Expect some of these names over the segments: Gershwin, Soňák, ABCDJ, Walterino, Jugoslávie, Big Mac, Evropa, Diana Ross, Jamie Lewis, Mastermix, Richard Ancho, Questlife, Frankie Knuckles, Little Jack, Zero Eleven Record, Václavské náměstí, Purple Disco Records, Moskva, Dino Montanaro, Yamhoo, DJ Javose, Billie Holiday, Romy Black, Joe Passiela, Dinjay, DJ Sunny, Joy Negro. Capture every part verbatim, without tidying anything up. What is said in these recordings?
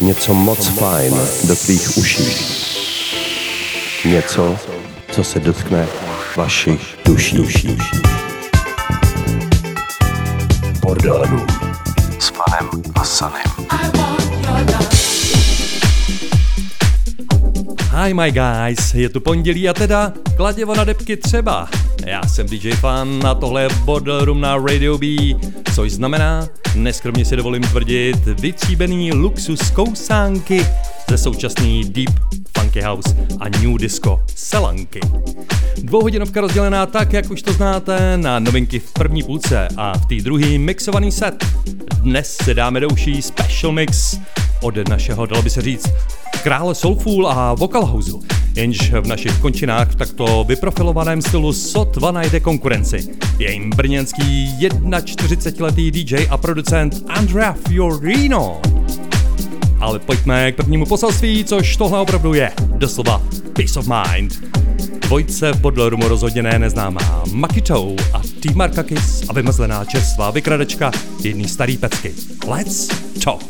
Něco moc fajn do tvých uší. Něco, co se dotkne vašich duší. Bordelů s panem a Sanem. Hi my guys, je tu pondělí a teda kladěvo na debky třeba. Já jsem dý džej Fan a tohle je Bordel Room na Radio B, což znamená, neskromně si dovolím tvrdit, vytříbený luxus kousánky ze současný Deep Funky House a New Disco Selanky. Dvouhodinovka rozdělená tak, jak už to znáte, na novinky v první půlce a v té druhý mixovaný set. Dnes se dáme do uší special mix od našeho, dalo by se říct, krále soulful a vocal houseu, jenž v našich končinách v takto vyprofilovaném stylu sotva najde konkurenci. Je jim brněnský čtyřicetiletý dý džej a producent Andrea Fiorino. Ale pojďme k prvnímu poselství, což tohle opravdu je, doslova Peace of Mind. Dvojce v Bordel Roomu rozhodně ne neznámá Makito a T. Markakis a vymazlená čerstvá vykradečka jedný starý pecky. Let's talk!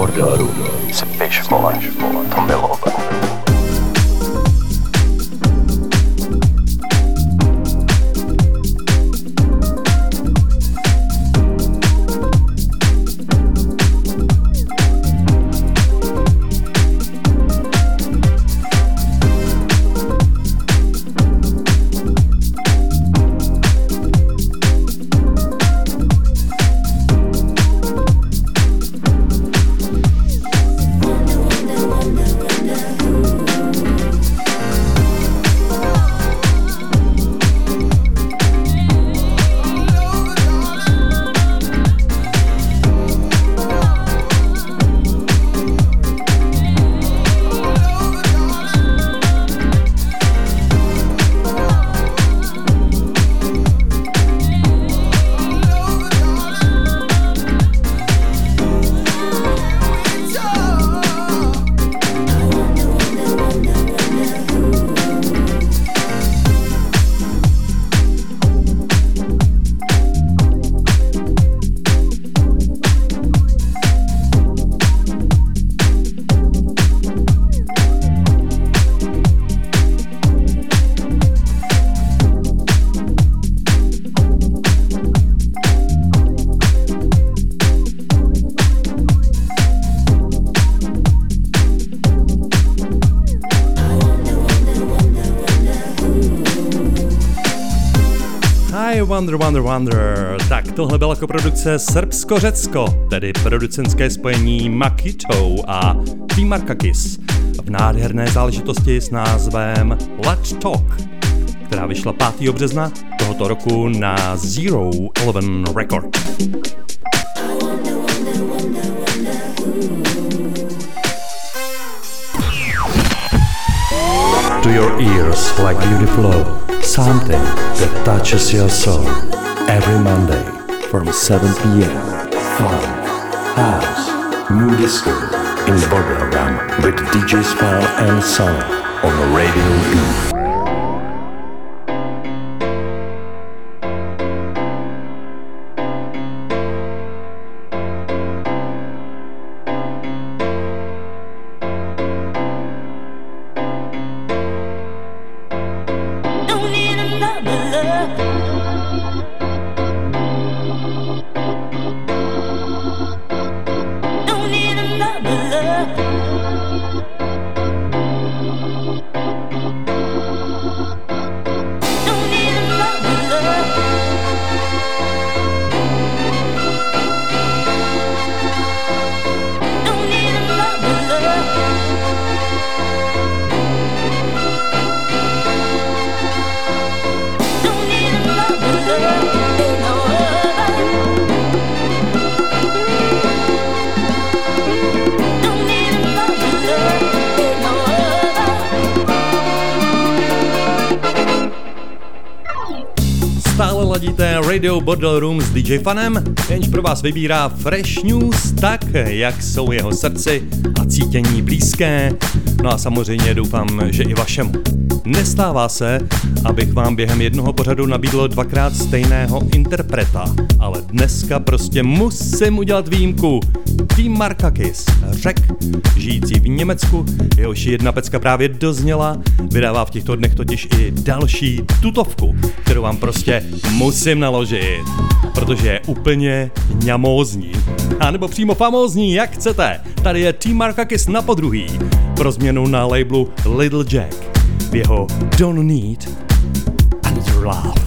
bordelu se piš, vole, to milové. Wonder, wonder, wonder. Tak tohle byla koprodukce Srbsko-Řecko, tedy producentské spojení Makito a T. Markakis v nádherné záležitosti s názvem Let's Talk, která vyšla pátého března tohoto roku na Zero Eleven Record. To your ears like beautiful flow. Something that touches your soul. Every Monday from seven p.m. Fun, house, new disco in the Border Room with D J Spell and Sun on the Radio B. Radio Bordel Room s D J Fanem, jenž pro vás vybírá fresh news tak, jak jsou jeho srdci a cítění blízké. No a samozřejmě doufám, že i vašemu. Nestává se, abych vám během jednoho pořadu nabídl dvakrát stejného interpreta, ale dneska prostě musím udělat výjimku. T. Markakis, Řek, žijící v Německu, jehož jedna pecka právě dozněla, vydává v těchto dnech totiž i další tutovku, kterou vám prostě musím naložit, protože je úplně ňamózní. A nebo přímo famózní, jak chcete. Tady je T. Markakis na podruhý, pro změnu na labelu Little Jack, v jeho Don't Need Another Love.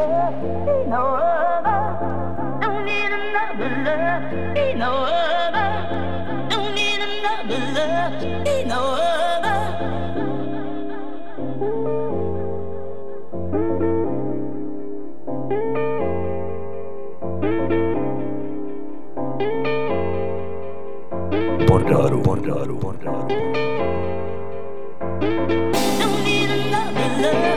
love, ain't no other. Don't need another love, ain't no other. Don't need another love, ain't no other. Bordaru, bordaru, bordaru. Don't need another love.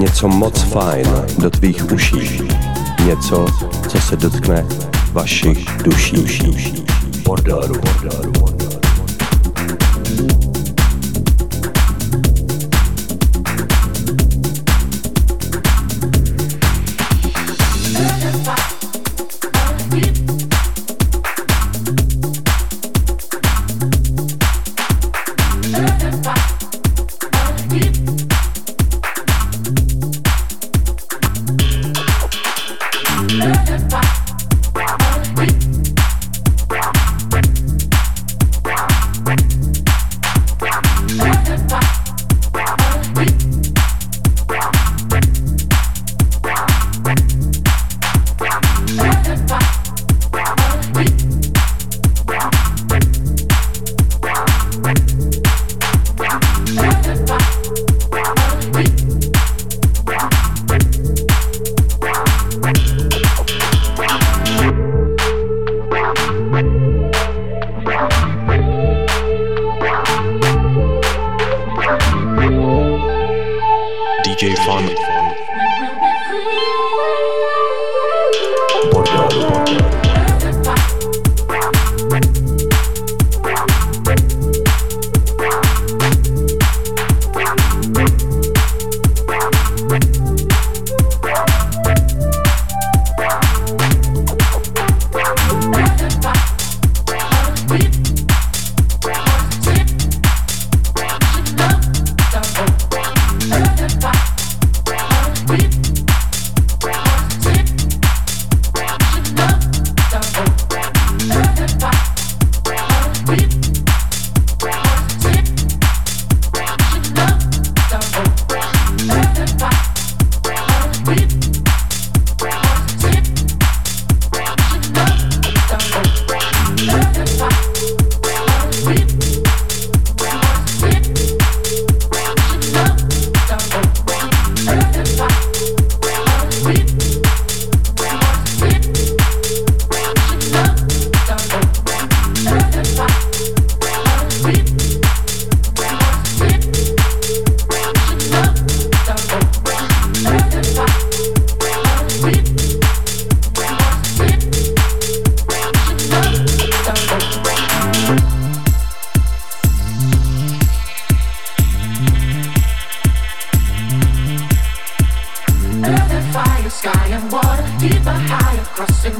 Něco moc fajn do tvých uší. Něco, co se dotkne vašich duší. Bordaru, bordaru, bordaru. Bye.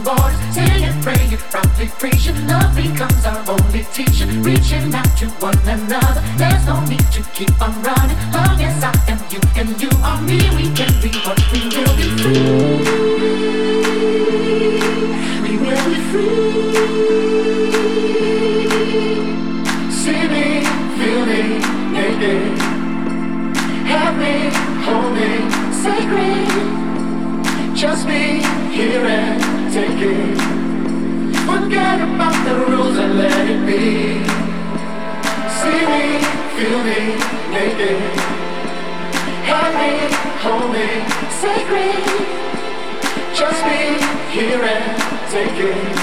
boys, sing and pray it from depression. Love becomes our only teacher, reaching out to one another. There's no need to keep on running. Oh yes, I am you and you are me. We can be what we will be free. We will be free. See me, feel me, naked. Have me, hold me, sacred. Just be here and take it. Forget about the rules and let it be. See me, feel me, naked. Have me, hold me, sacred. Just be here and take it.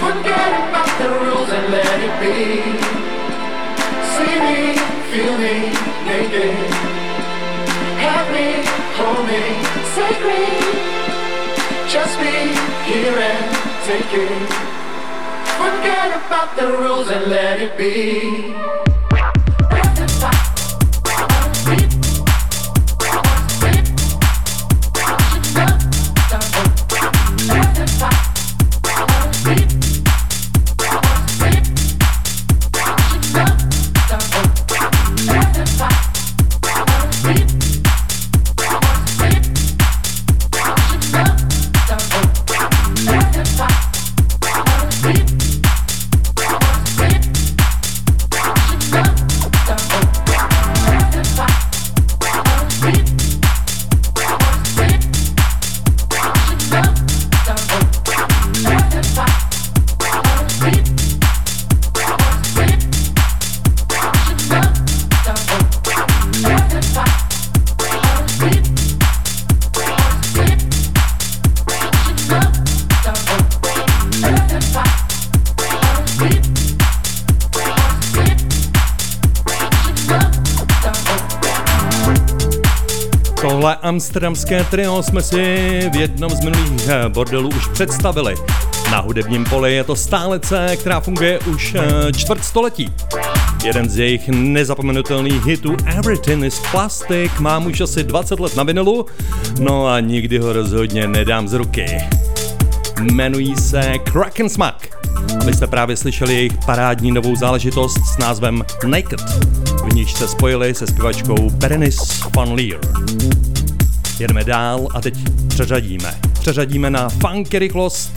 Forget about the rules and let it be. See me, feel me, naked. Have me, hold me, sacred. Just be here and take it. Forget about the rules and let it be. Amsterdamské trio jsme si v jednom z minulých bordelů už představili. Na hudebním poli je to stálice, která funguje už čtvrtstoletí. Jeden z jejich nezapomenutelných hitů Everything is Plastic mám už asi dvacet let na vinilu, no a nikdy ho rozhodně nedám z ruky. Jmenují se Kraken Smack. Vy jste právě slyšeli jejich parádní novou záležitost s názvem Naked, v níž se spojili se zpěvačkou Berenice von Lear. Jedeme dál a teď přeřadíme. Přeřadíme na funky rychlost.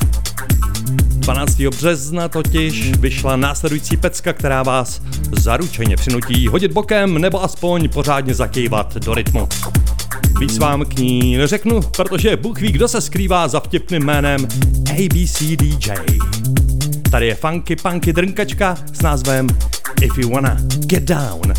dvanáctého března totiž vyšla následující pecka, která vás zaručeně přinutí hodit bokem nebo aspoň pořádně zakývat do rytmu. Víc vám k ní neřeknu, protože Bůh ví, kdo se skrývá za vtipným jménem A B C D J. Tady je funky punky drnkačka s názvem If You Wanna Get Down.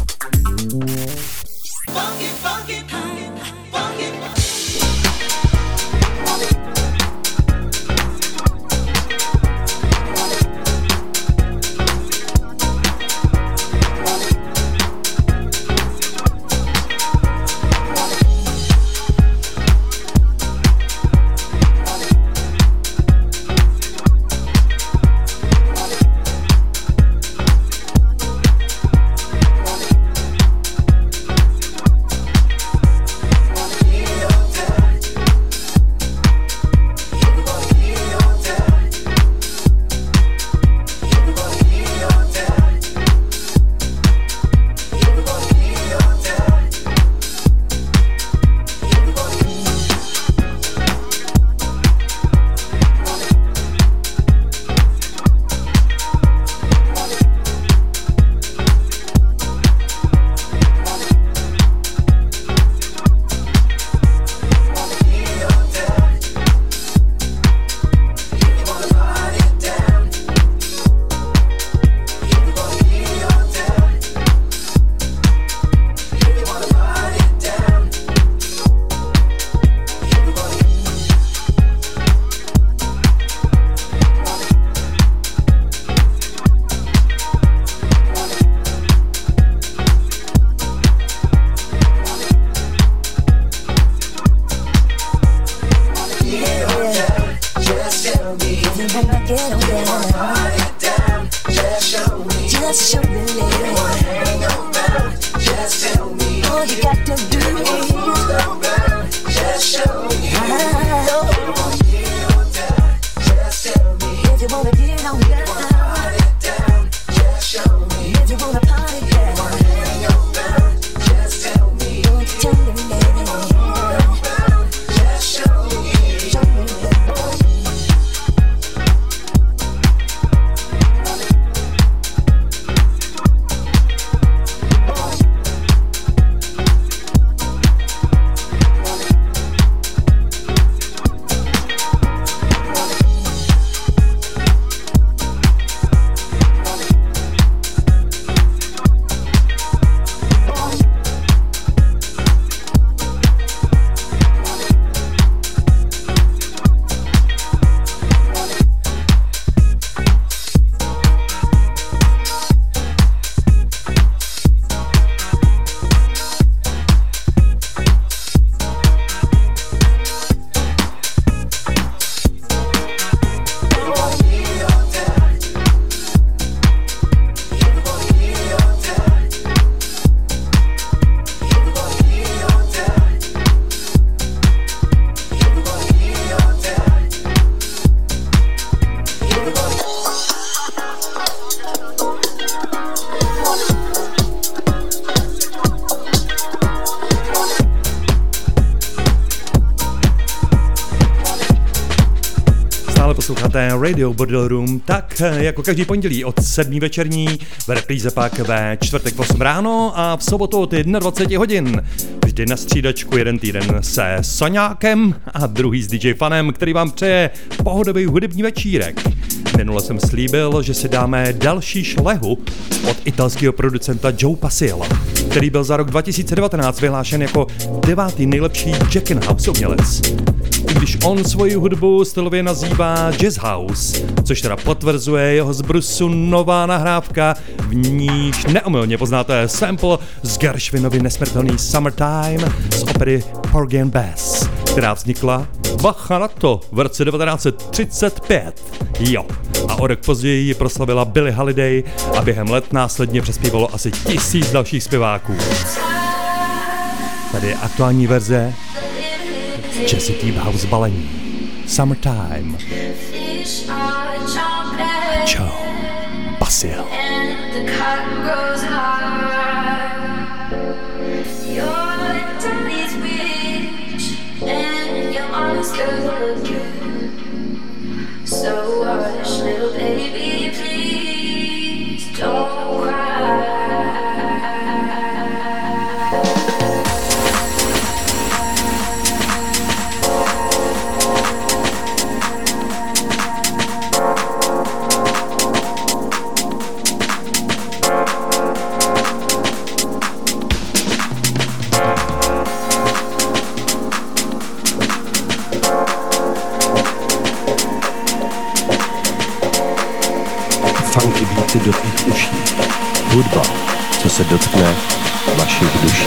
posloucháte Radio Bordel Room, tak jako každý pondělí od sedmi večerní, v repríze pak ve čtvrtek v osm ráno a v sobotu od dvacet jedna hodin. Vždy na střídačku, jeden týden se Soňákem a druhý s dý džej Fanem, který vám přeje pohodový hudební večírek. Minule jsem slíbil, že si dáme další šlehu od italského producenta Joe Passiela, který byl za rok dva tisíce devatenáct vyhlášen jako devátý nejlepší Jack in House umělec. I když on svoji hudbu stylově nazývá Jazz House, což teda potvrzuje jeho zbrusu nová nahrávka, v níž neomylně poznáte sample z Gershwinovy nesmrtelný Summertime z opery Porgy and Bess, která vznikla, bacha na to, v roce devatenáct třicet pět. Jo. A o rok později ji proslavila Billie Holiday a během let následně přespívalo asi tisíc dalších zpěváků. Tady je aktuální verze Jesse T. House balení Summertime Joe Passiela. So hush, little baby, please don't do tvých uší. Hudba, co se dotkne vašich duší.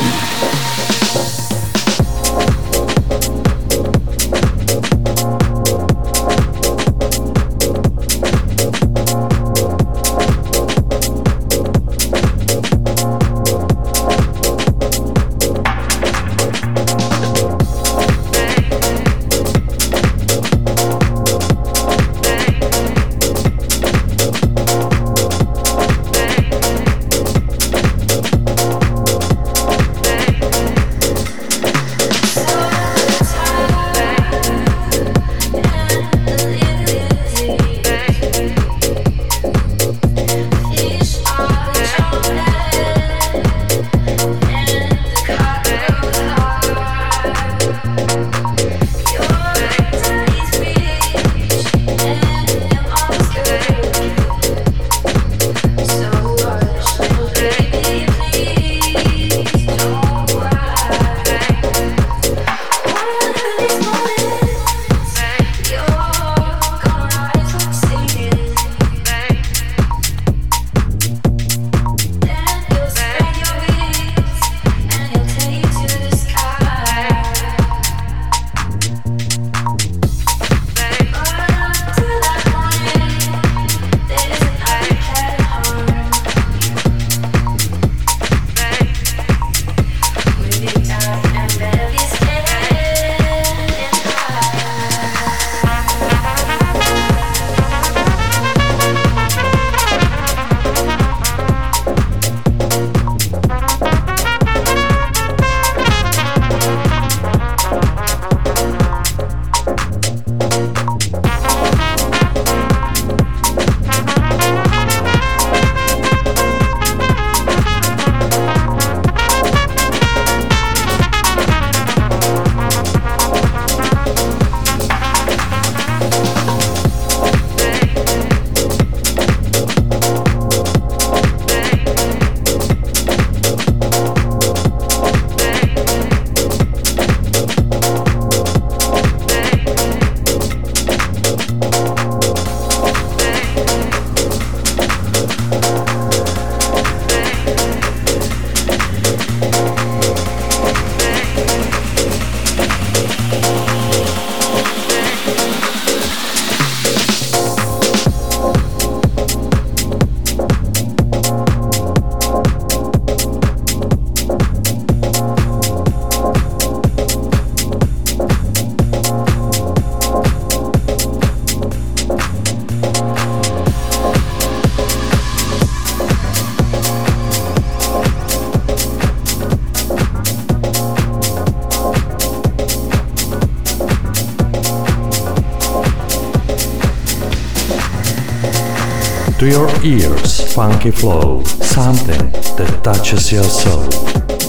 to your ears funky flow, something that touches your soul.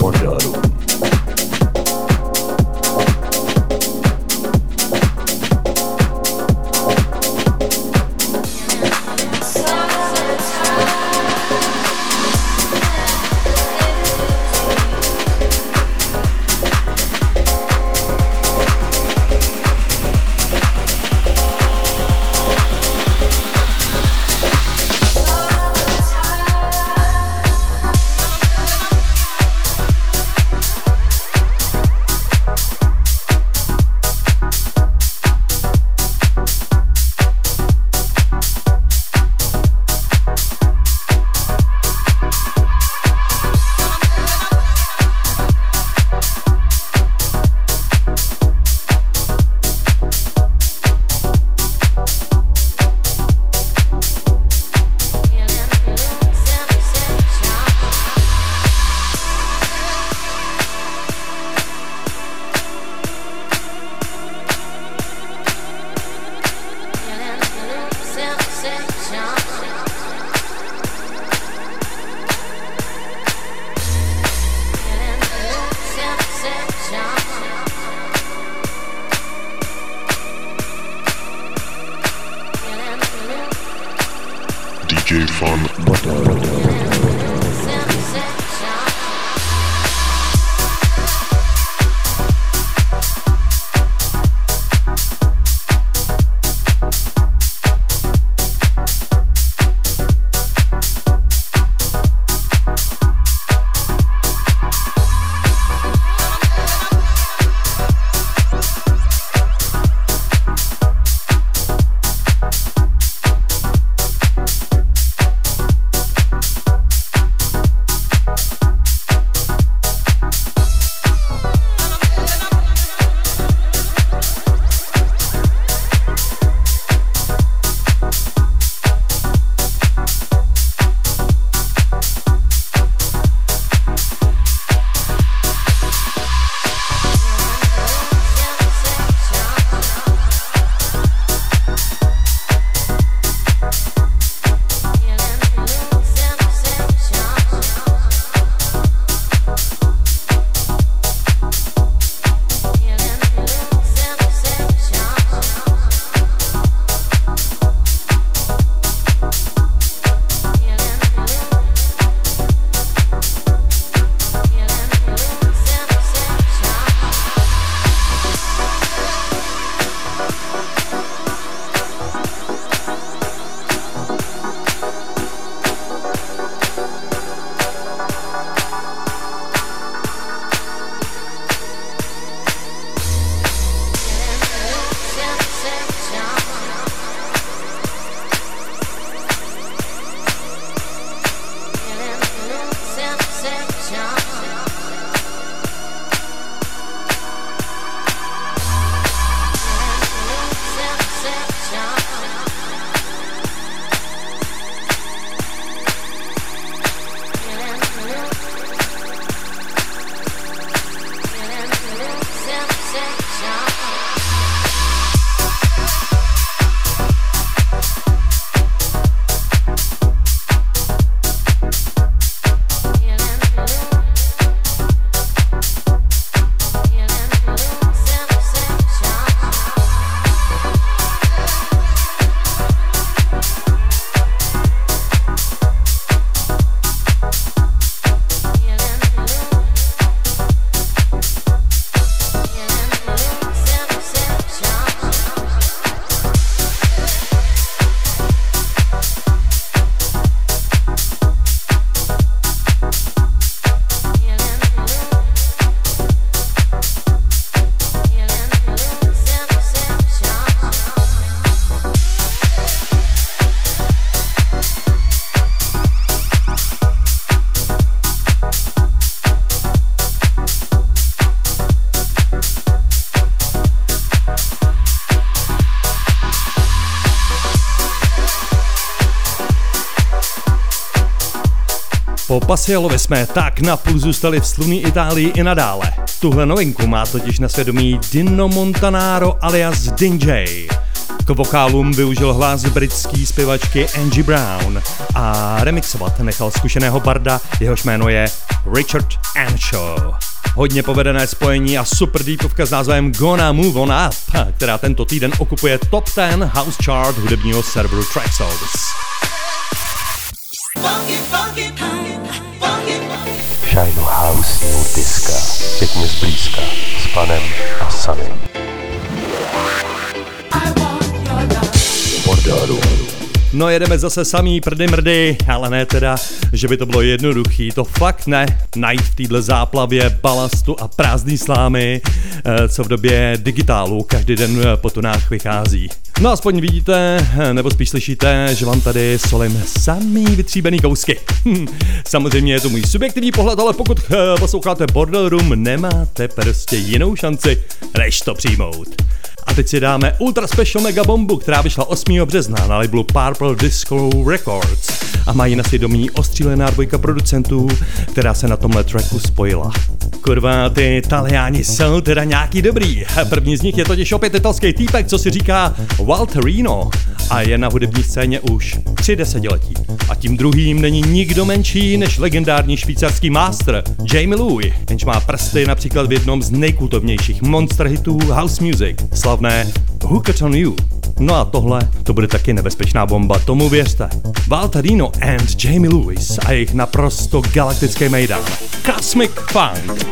Bordello. Po Passialovi jsme tak napůl zůstali v slunné Itálii i nadále. Tuhle novinku má totiž na svědomí Dino Montanaro alias Dinjay. K vokálům využil hlas britské zpěvačky Angie Brown a remixovat nechal zkušeného barda, jehož jméno je Richard Ancho. Hodně povedené spojení a super deepovka s názvem Gonna Move On Up, která tento týden okupuje top deset house chart hudebního serveru TrackSource. Shine House New Disco, pěkně zblízka s panem a Sunny. No jedeme zase samý prdy mrdy, ale ne teda, že by to bylo jednoduchý, to fakt ne. Najít v této záplavě balastu a prázdný slámy, co v době digitálu každý den po tunách vychází. No aspoň vidíte, nebo spíš slyšíte, že vám tady solím samý vytříbený kousky. Hm, samozřejmě je to můj subjektivní pohled, ale pokud posloucháte Bordel Room, nemáte prostě jinou šanci, než to přijmout. A teď si dáme ultra special mega bombu, která vyšla osmého března na labelu Purple Disco Records a mají na svědomí ostřílená dvojka producentů, která se na tomhle tracku spojila. Kurva, ty Italiáni jsou teda nějaký dobrý. První z nich je totiž opět italský týpek, co si říká Walterino a je na hudební scéně už tři desetiletí. A tím druhým není nikdo menší než legendární švýcarský master Jamie Lewis, jenž má prsty například v jednom z nejkultovnějších monster hitů house music, slavné Hook It On You. No a tohle, to bude taky nebezpečná bomba, tomu věřte. Walterino and Jamie Lewis a jejich naprosto galaktický mejdán. Cosmic Funk.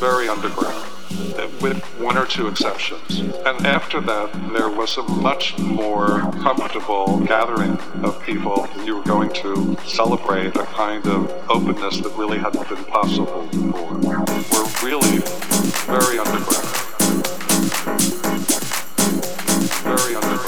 very underground, with one or two exceptions. And after that, there was a much more comfortable gathering of people. You were going to celebrate a kind of openness that really hadn't been possible before. We're really very underground. Very underground.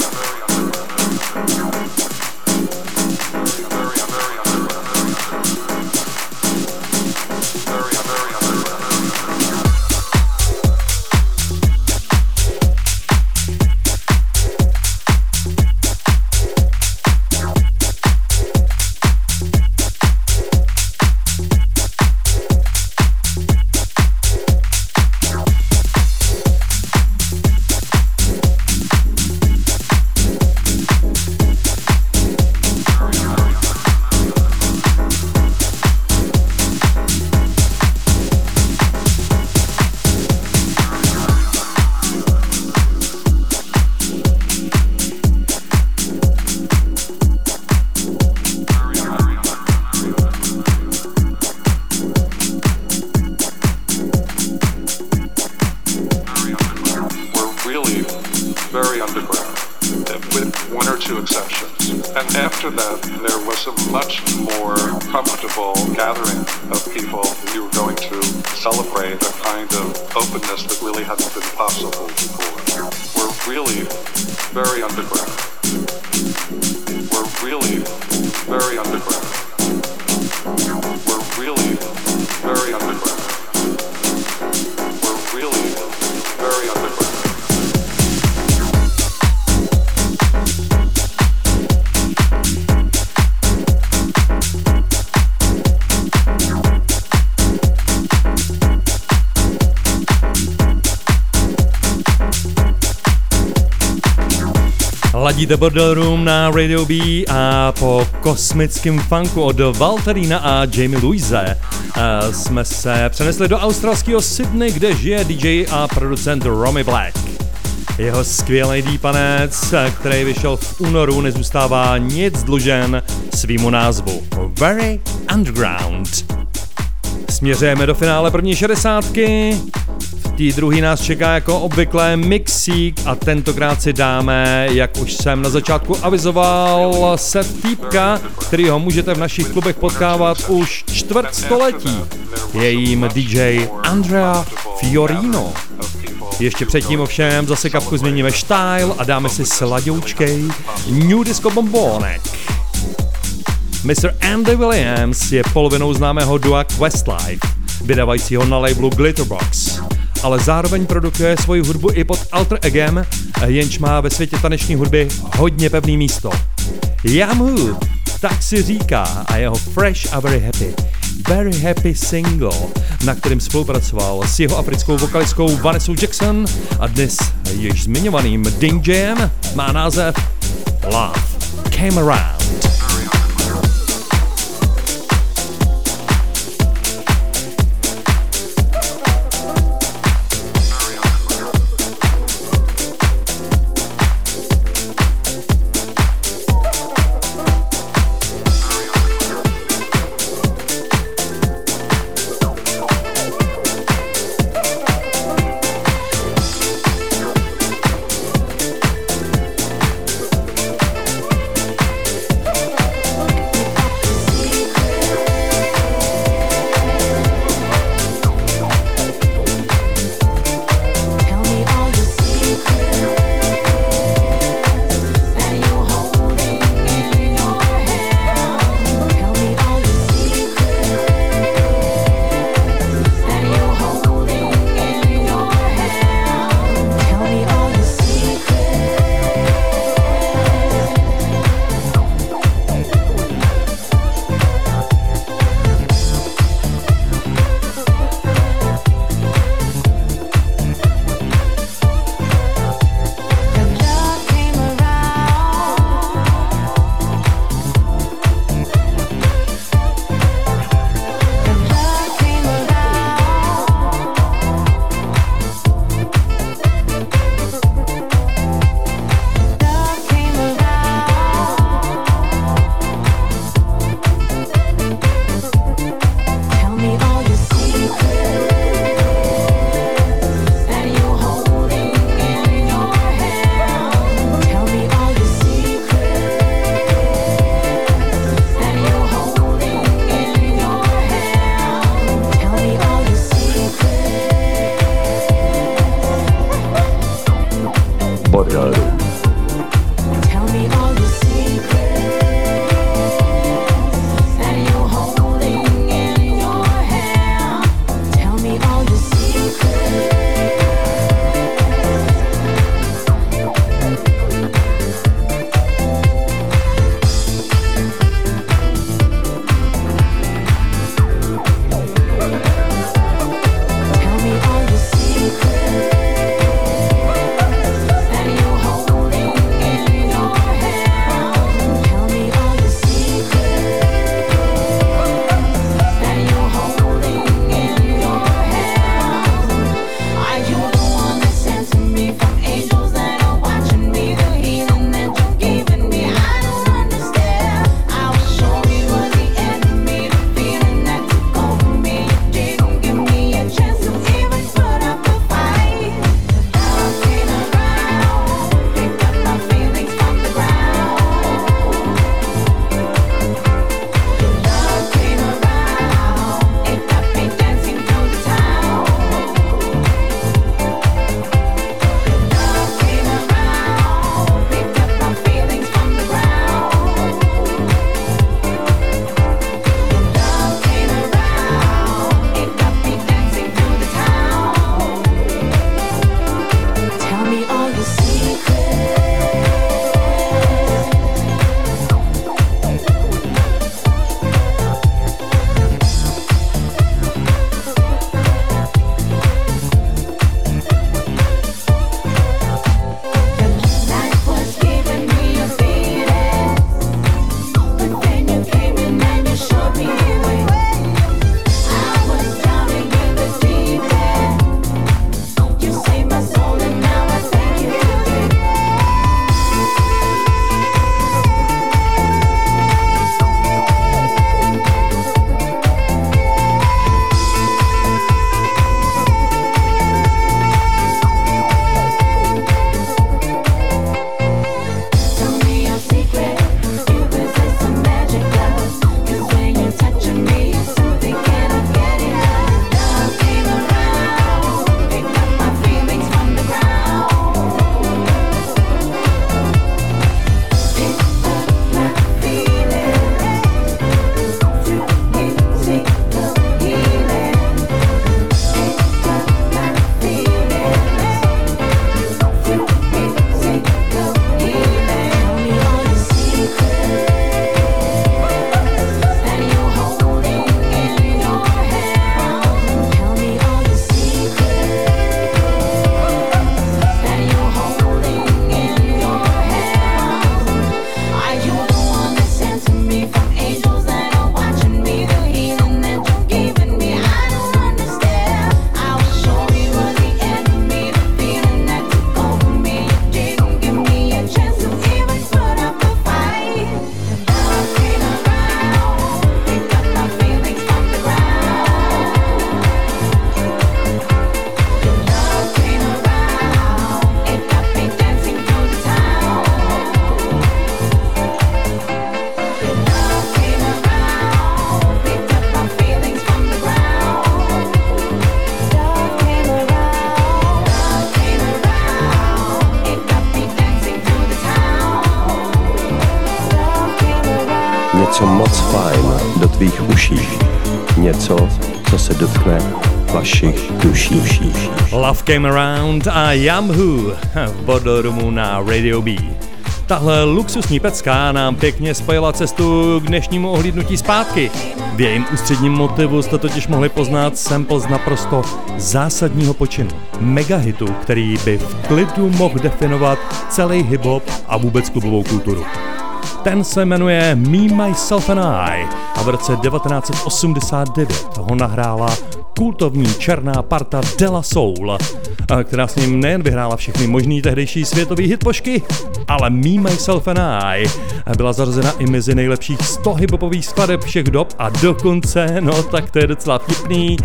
Ladíte Bordel Room na Radio B a po kosmickém funku od Walterina a Jamie Lewise jsme se přenesli do australského Sydney, kde žije D J a producent Romy Black. Jeho skvělý dípanec, který vyšel v únoru, nezůstává nic dlužen svýmu názvu. Very Underground. Směřujeme do finále první šedesátky. Tý druhý nás čeká jako obvykle mixík a tentokrát si dáme, jak už jsem na začátku avizoval, set týpka, kterýho můžete v našich klubech potkávat už čtvrtstoletí. Je jím D J Andrea Fiorino. Ještě předtím ovšem zase kapku změníme štyle a dáme si sladoučkej New Disco Bombonek. mister Andy Williams je polovinou známého dua Questlife, vydávajícího na labelu Glitterbox, ale zároveň produkuje svoji hudbu i pod alter egem, jenž má ve světě taneční hudby hodně pevný místo. Yamhoo, tak si říká, a jeho Fresh a Very Happy, Very Happy single, na kterém spolupracoval s jeho africkou vokalistkou Vanessa Jackson a dnes již zmiňovaným Dinjayem, má název Love Came Around. něco moc fajn do tvých uší. Něco, co se dotkne vašich duší. Love Came Around a Yamhu v Bodorumu na Radio B. Tahle luxusní pecka nám pěkně spojila cestu k dnešnímu ohlídnutí zpátky. V jejím ústředním motivu jste totiž mohli poznat sample z naprosto zásadního počinu. Megahitu, který by v klidu mohl definovat celý hip-hop a vůbec klubovou kulturu. Ten se jmenuje Me, Myself and I a v roce devatenáct set osmdesát devět ho nahrála kultovní černá parta De La Soul, která s ním nejen vyhrála všechny možný tehdejší světový hitpošky, ale Me, Myself and I byla zařazena i mezi nejlepších sto hiphopových skladeb všech dob a dokonce, no tak to je docela vtipný,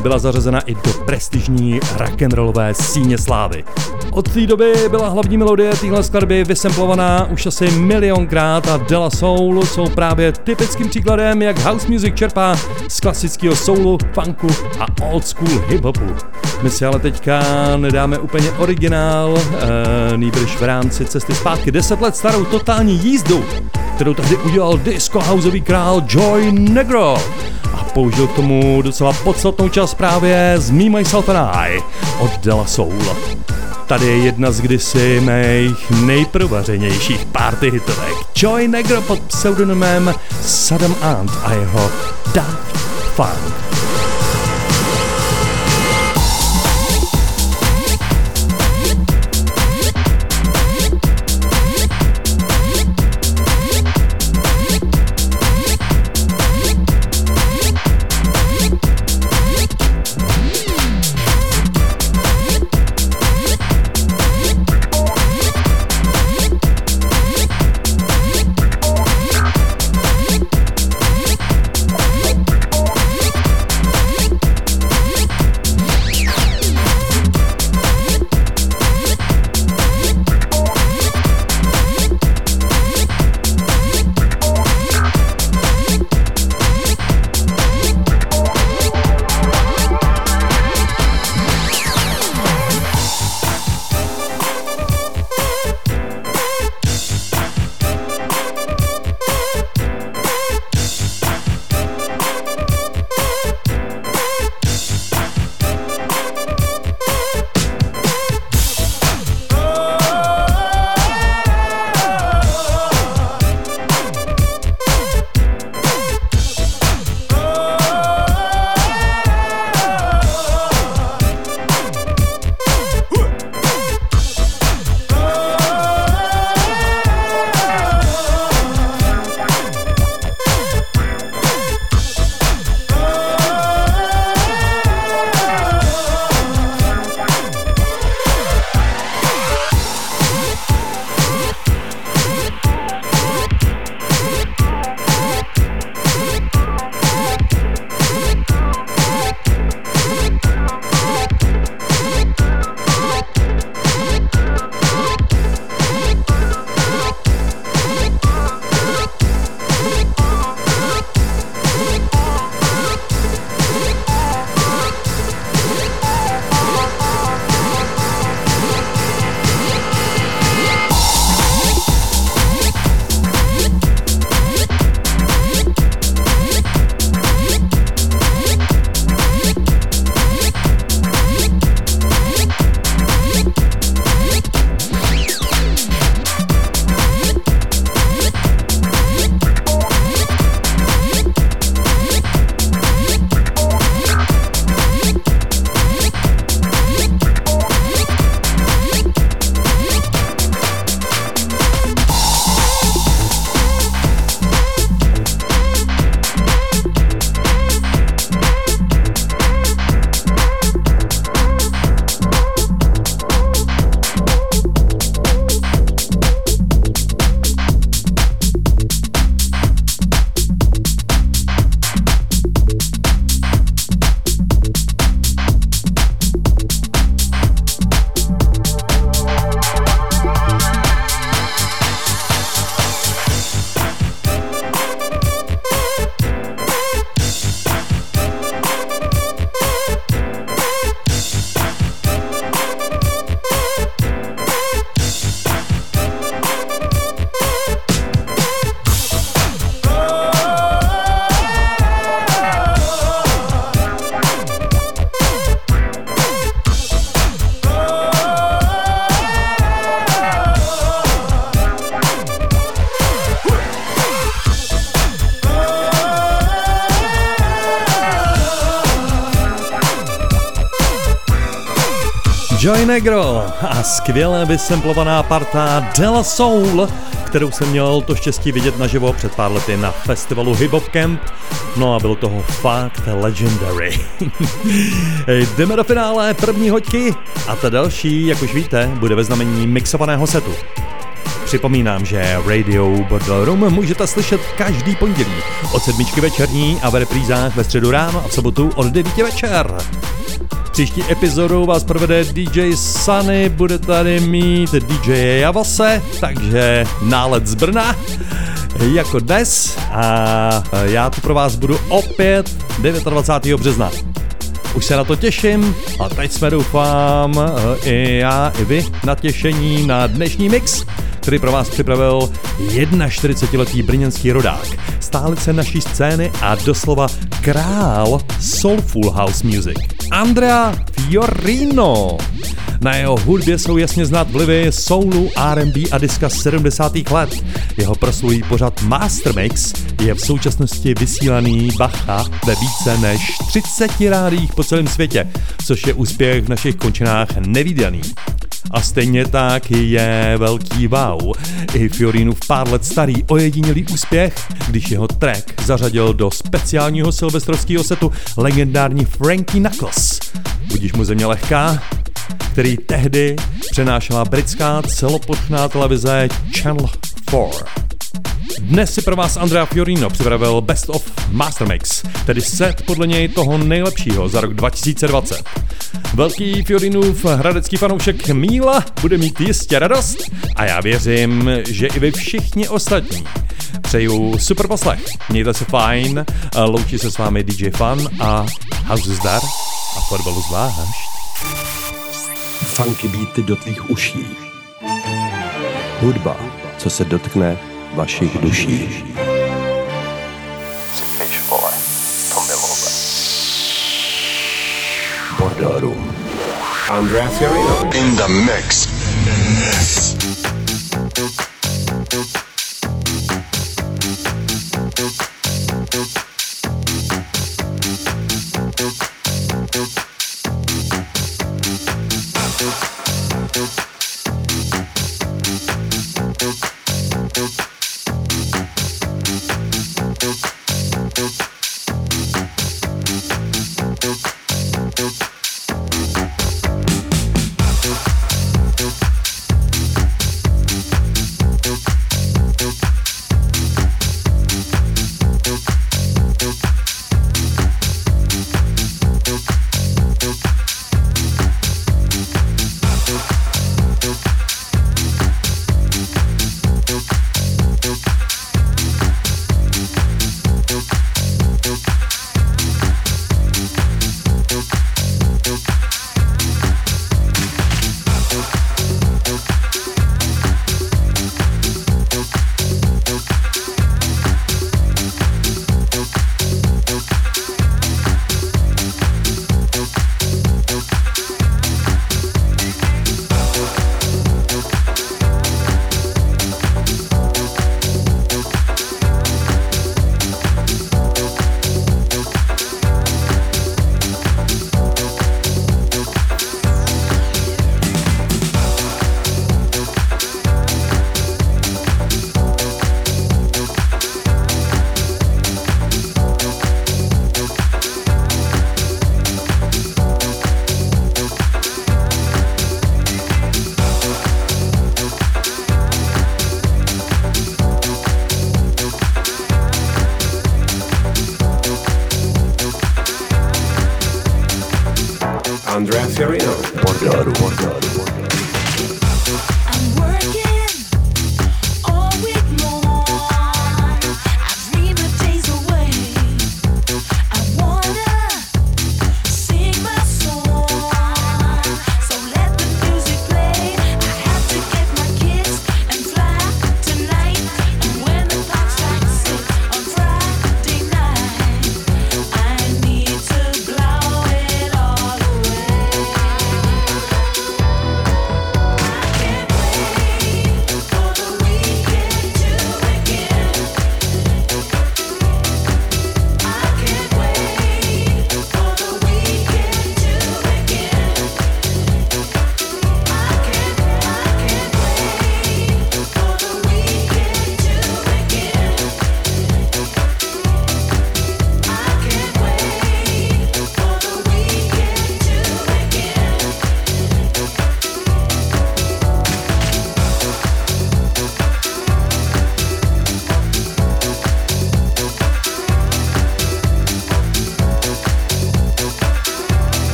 byla zařazena i do prestižní rock'n'rollové síně slávy. Od té doby byla hlavní melodie téhle skladby vysemplovaná už asi milionkrát a De La Soul jsou právě typickým příkladem, jak house music čerpá z klasického soulu, funku a old school hiphopu. My si ale teďka nedáme úplně originál, e, nýbrž v rámci cesty zpátky deset let starou totální jízdu, kterou tady udělal disco houseový král Joy Negro a použil k tomu docela podstatnou část právě z Me, Myself and I od De La Soul. Tady je jedna z kdysi mých nejprovařenějších party hitovek. Joy Negro pod pseudonymem Saddam Ant a jeho Daft Funk. Joy Negro a skvěle vysemplovaná parta De La Soul, kterou jsem měl to štěstí vidět naživo před pár lety na festivalu Hip-Hop Camp. No a bylo toho fakt legendary. Jdeme do finále první hoďky a ta další, jak už víte, bude ve znamení mixovaného setu. Připomínám, že Radio Bordeaux Room můžete slyšet každý pondělí od sedmičky večerní a v reprízách ve středu ráno a v sobotu od devíti večer. Příští epizodu vás provede D J Sunny, bude tady mít D J Javose, takže nálet z Brna jako dnes a já tu pro vás budu opět dvacátého devátého března. Už se na to těším a teď jsme doufám i já, i vy na těšení na dnešní mix, který pro vás připravil čtyřicetijednoletý brněnský rodák, stálice naší scény a doslova král soulful house music, Andrea Fiorino. Na jeho hudbě jsou jasně znát vlivy soulu, R and B a diska sedmdesátých let. Jeho proslulý pořad Mastermix je v současnosti vysílaný bacha ve více než třiceti rádiích po celém světě, což je úspěch v našich končinách nevídaný. A stejně tak je velký wow. I Fiorinův pár let starý ojedinělý úspěch, když jeho track zařadil do speciálního silvestrovského setu legendární Frankie Knuckles. Budíš mu země lehká, který tehdy přenášela britská celoplošná televize Channel čtyři. Dnes si pro vás Andrea Fiorino připravil Best of Mastermix, tedy set podle něj toho nejlepšího za rok dva tisíce dvacet. Velký Fiorinův hradecký fanoušek Míla bude mít jistě radost a já věřím, že i vy všichni ostatní. Přeju super poslech, mějte se fajn, loučí se s vámi D J Fan a house zdar a fotbalu zvlášť. Funky beaty do tvých uší. Hudba, co se dotkne vašich duší. Sypeš, vole, to milové. Bordeaux Room. Andrea Fiorino. In the mix. Yes.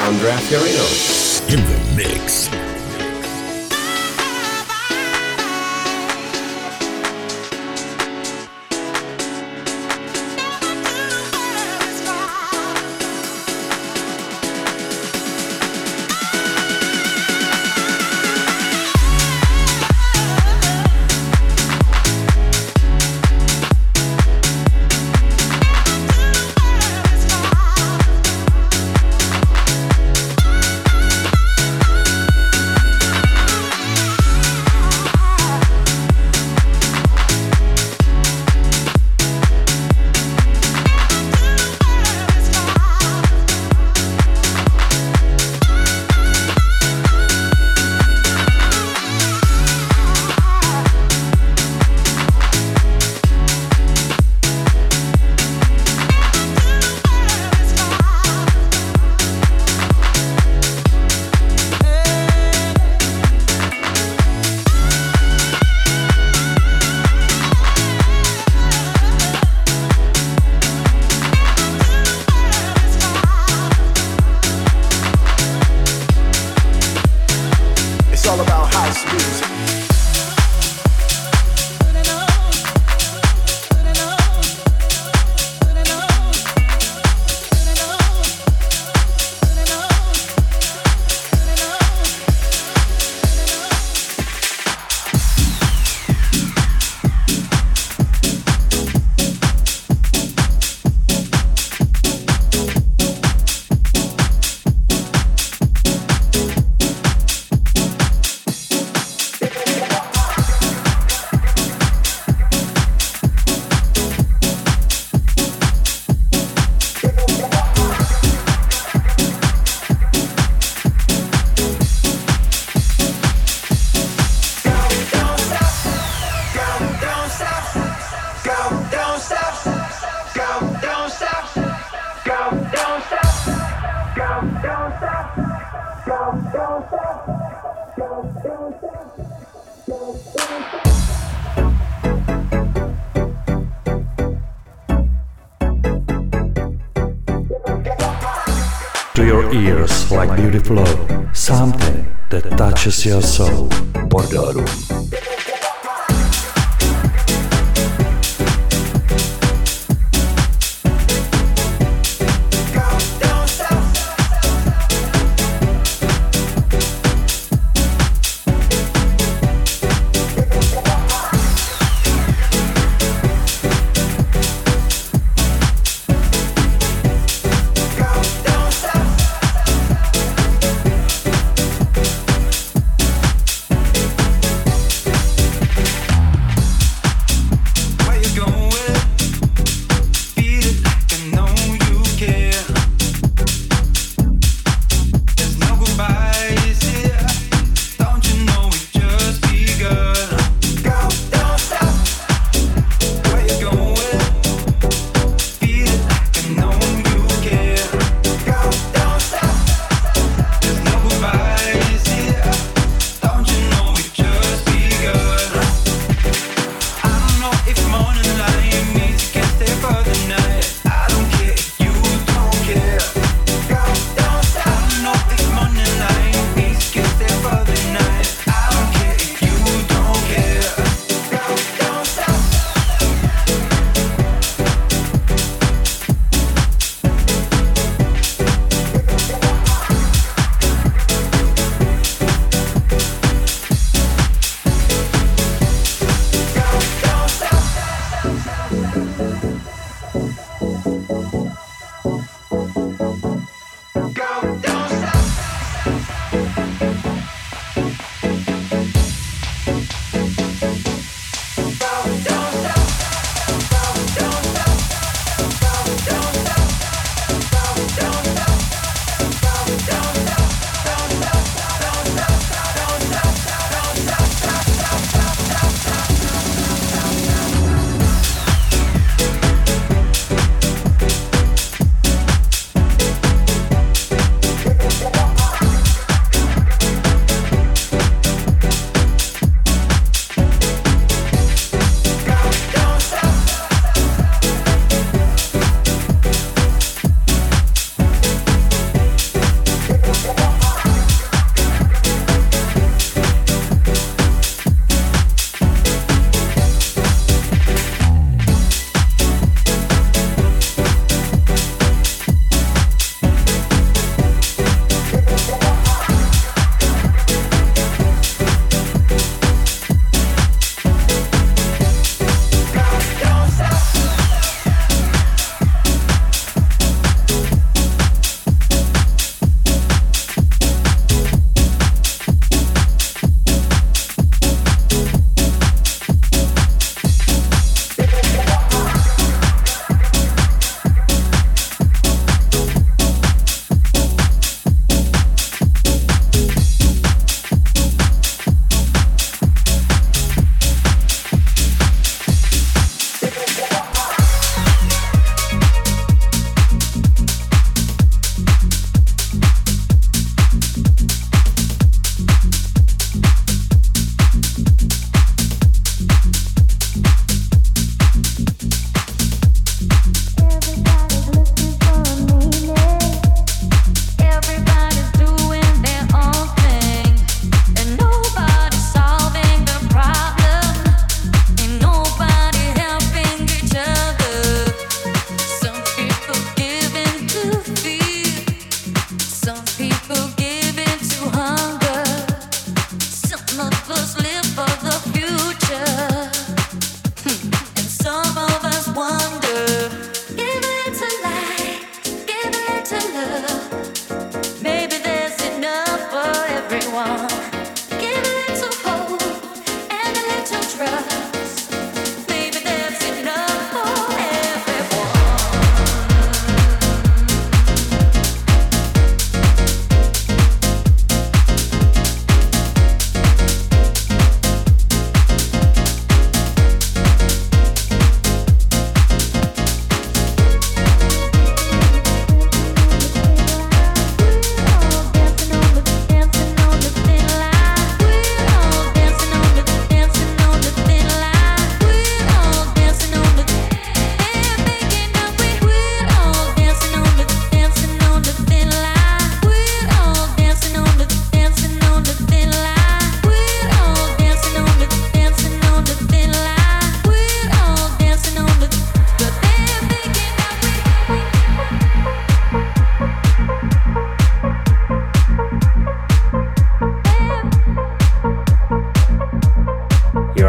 Andrea Fiorino in the mix. Ears like beauty flow, something that touches your soul. Bordorum.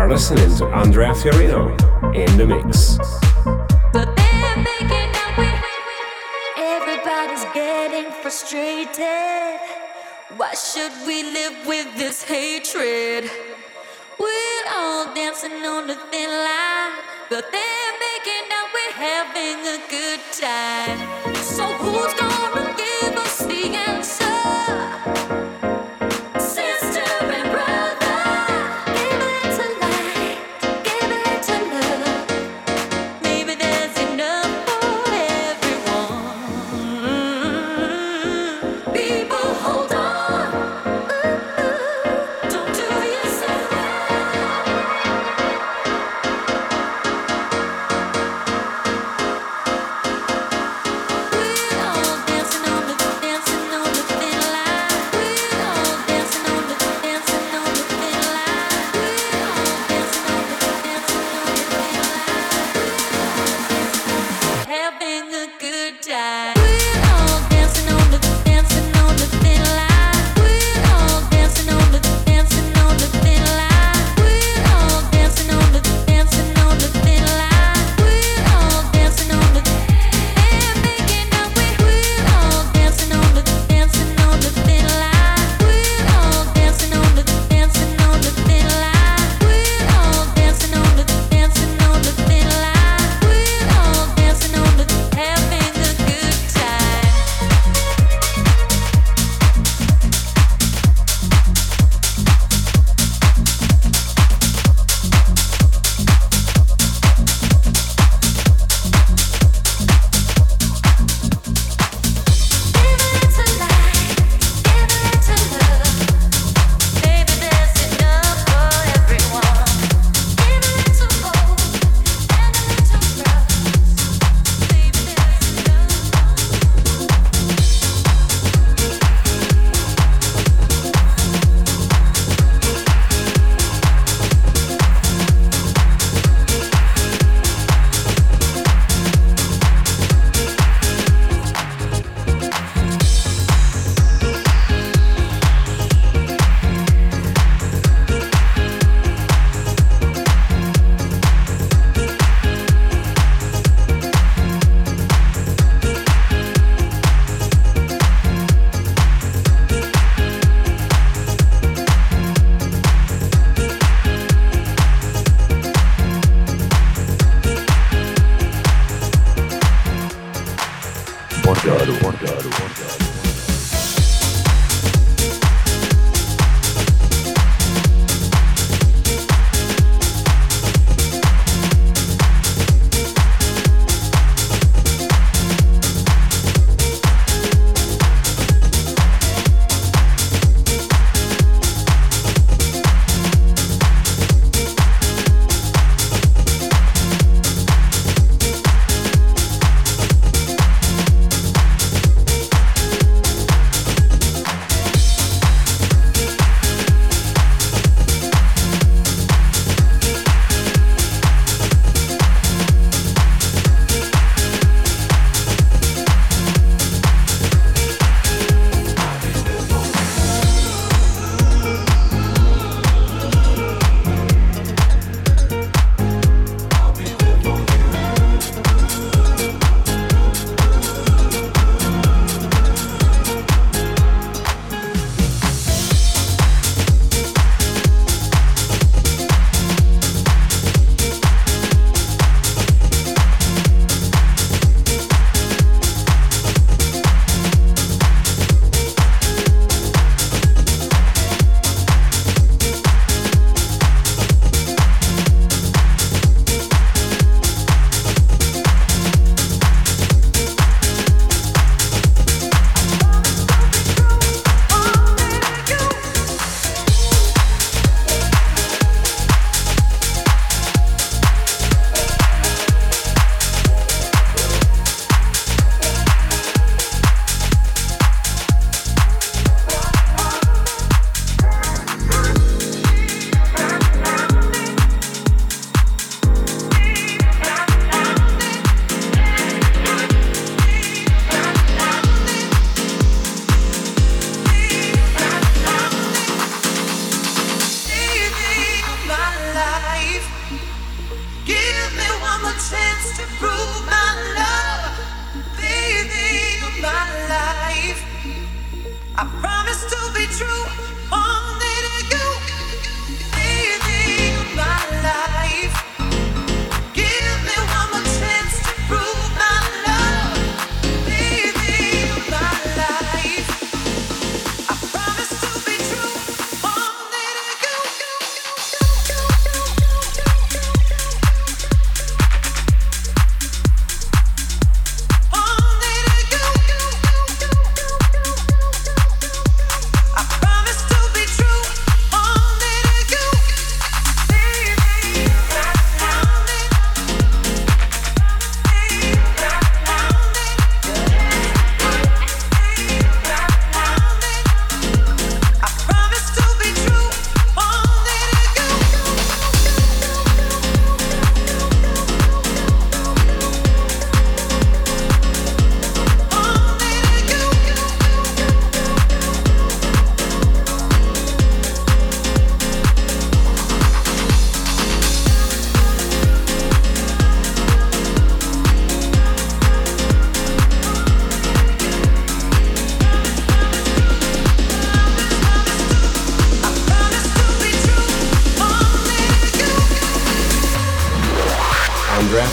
are listening to Andrea Fiorino in the mix. But they're making a way. Everybody's getting frustrated. Why should we live with this hatred? We're all dancing on a thin line, but they're making out we're having a good time. So who's gonna give us the answer?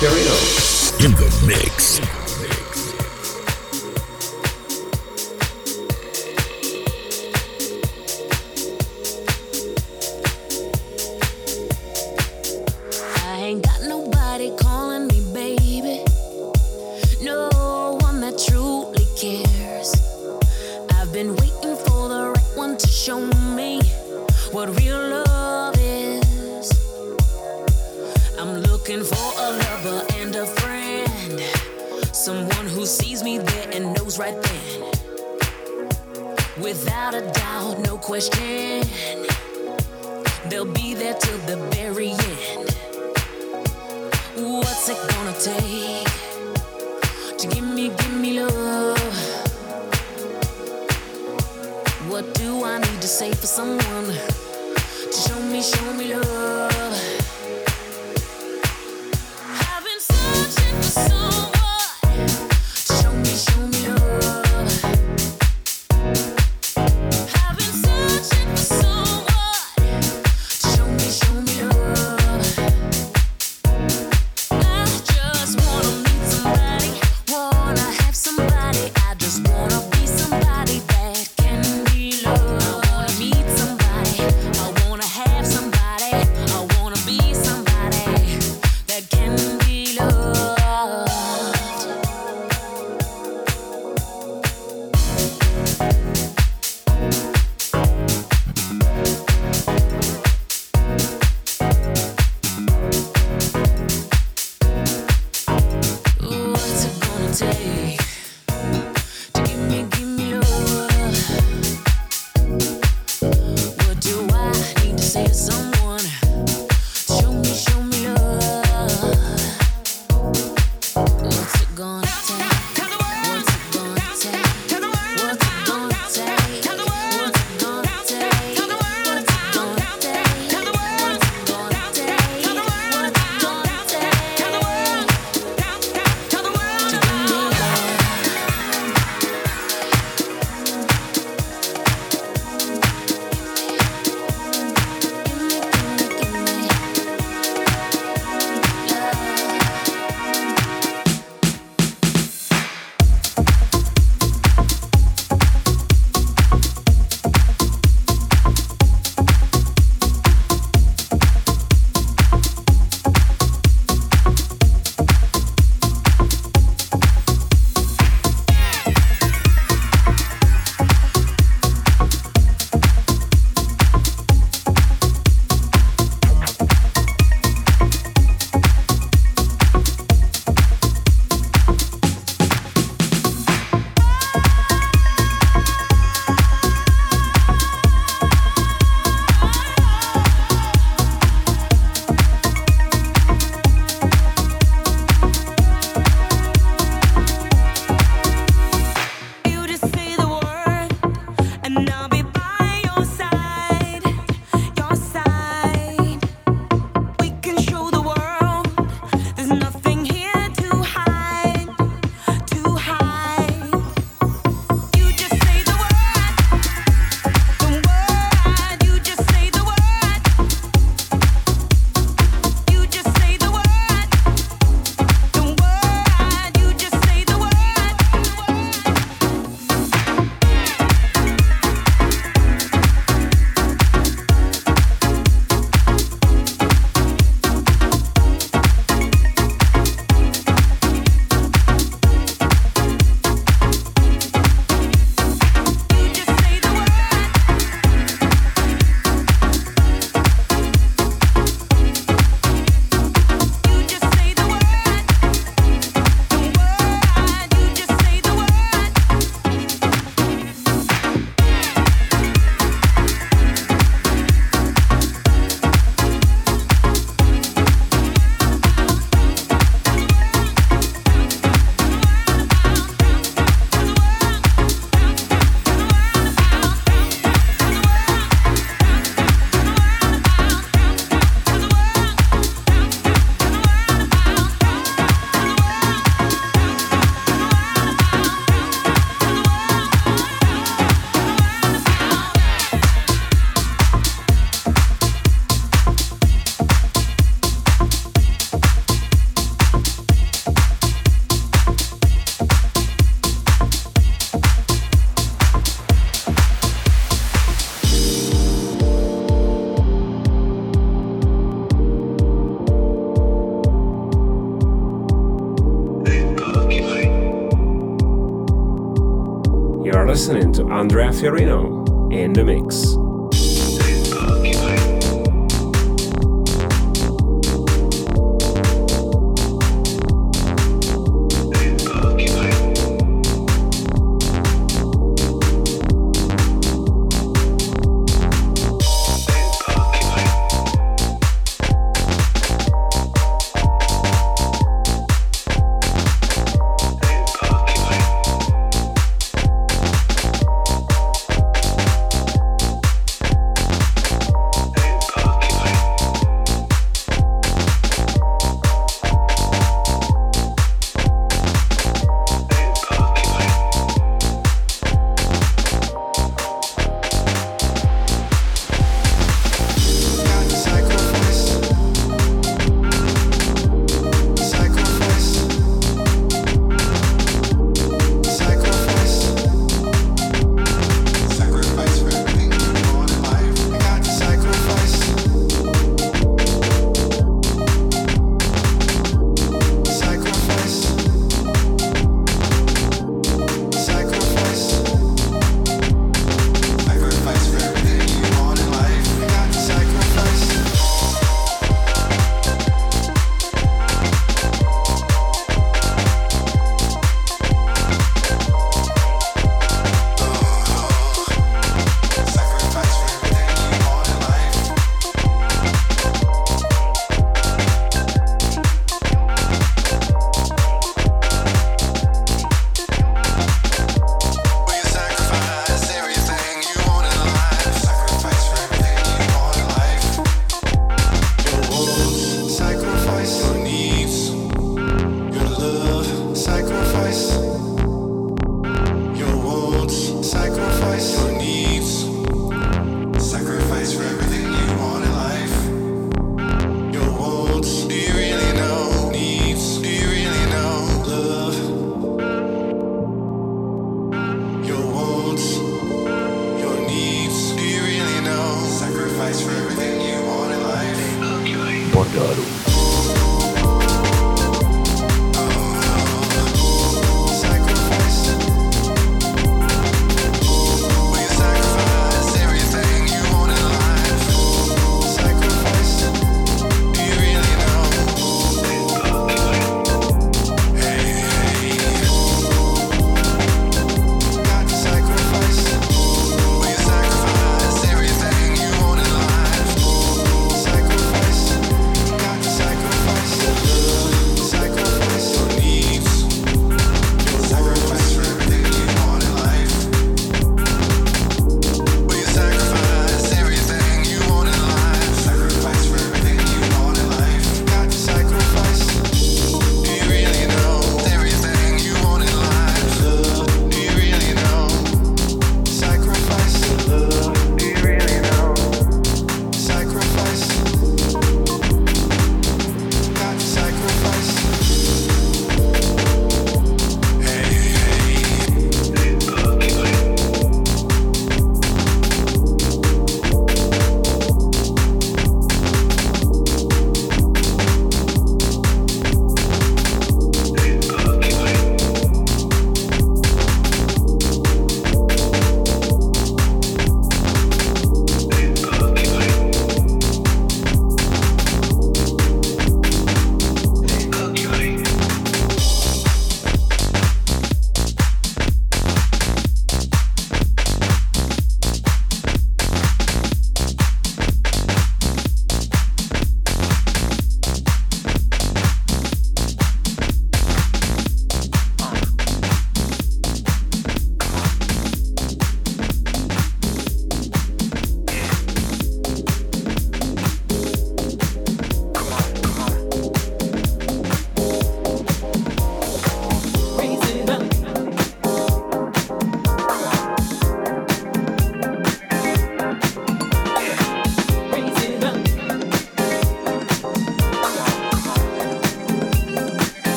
Fiorino in the mix. I You're listening to Andrea Fiorino in the mix.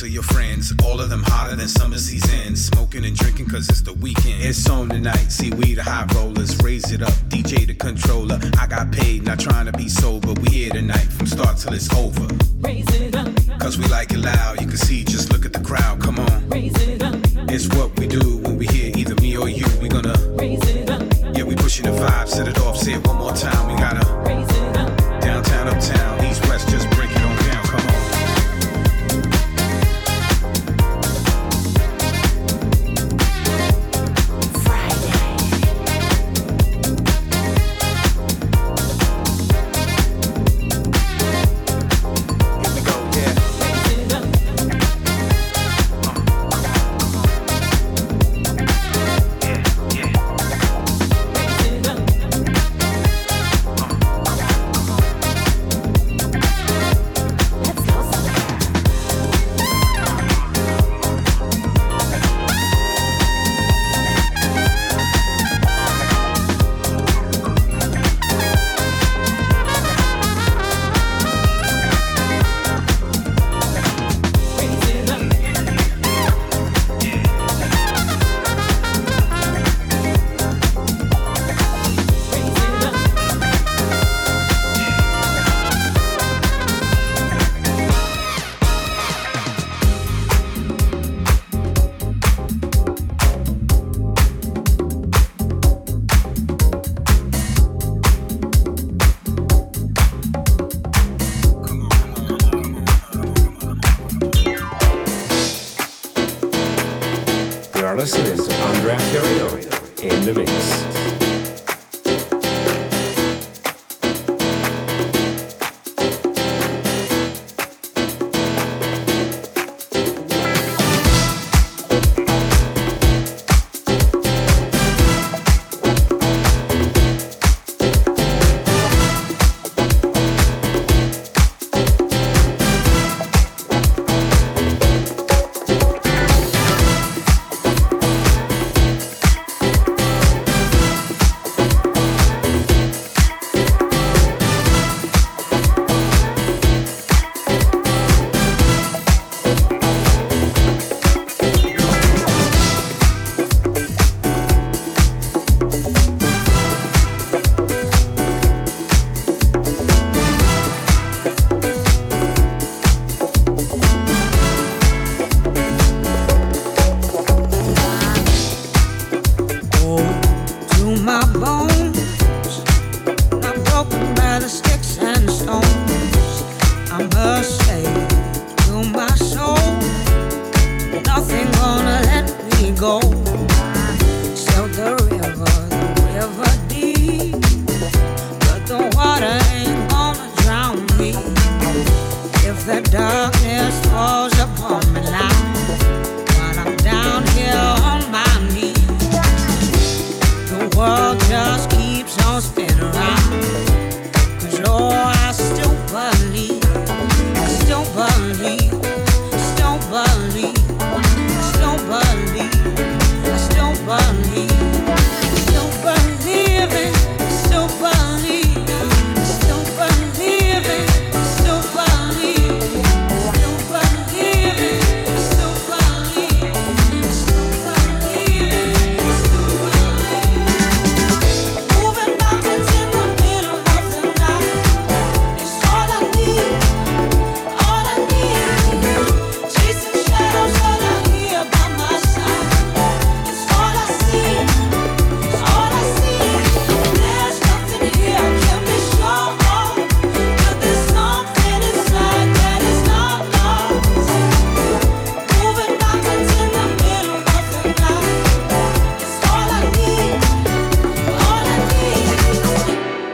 to your friends, all of them hotter than summer season, smoking and drinking cause it's the weekend. It's on tonight, see we the high rollers, raise it up, D J the controller. I got paid, not trying to be sober, we here tonight from start till it's over. Raise it up, cause we like it loud, you can see, just look at the crowd, come on. Raise it up, it's what we do when we hear either me or you, we gonna raise it up. Yeah, we pushing the vibe, set it off, say it one more time, we gotta raise it up. Downtown, uptown, east, west, just break it on down, come on. Listening to Andrea Fiorino in the mix.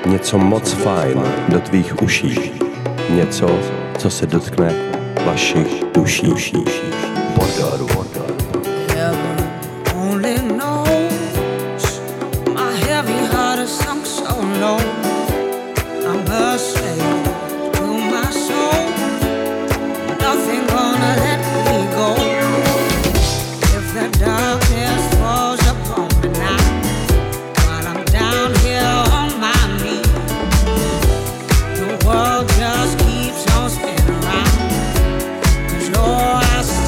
Něco moc fajn do tvých uší. Něco, co se dotkne vašich duší. Bordoru. Just keeps on spinning around, 'cause Lord, I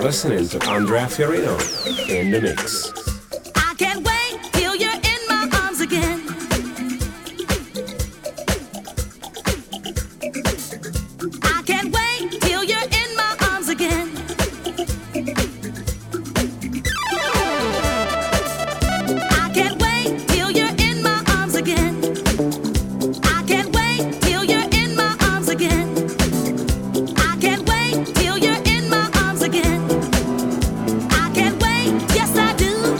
Listening to Andrea Fiorino in the mix. I can't wait till you're in my arms again. I can't wait till you're in my arms again. I can't wait till you're in my arms again. I can't wait till you're in my arms again. I can't wait till you're in my arms again. I can't wait, yes I do.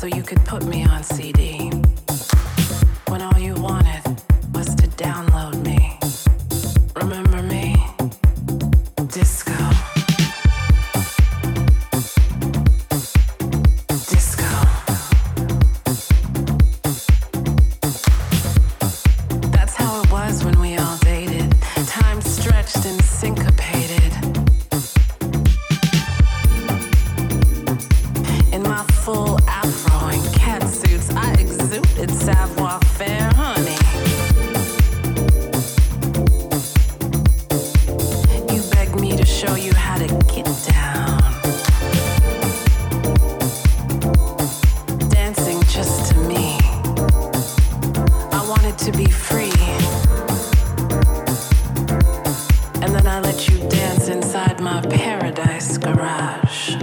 so you could put me on C D, when all you wanted was to download me. Remember me? Disco. Disco. That's how it was when we all dated. Time stretched and syncopated. In my full afro and cat suits, I exuded savoir faire, honey. Show you how to get down. Dancing just to me. I wanted to be free. And then I let you dance inside my paradise garage.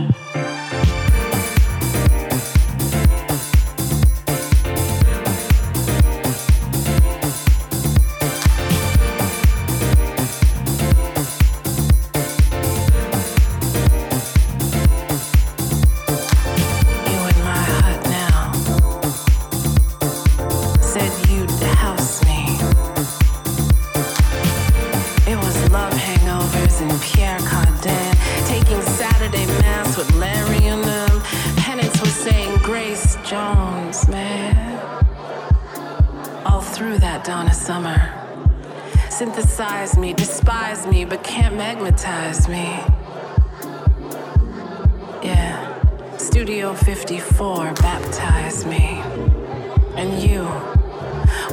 Synthesize me, despise me, but can't magnetize me. Yeah, Studio fifty-four baptized me. And you,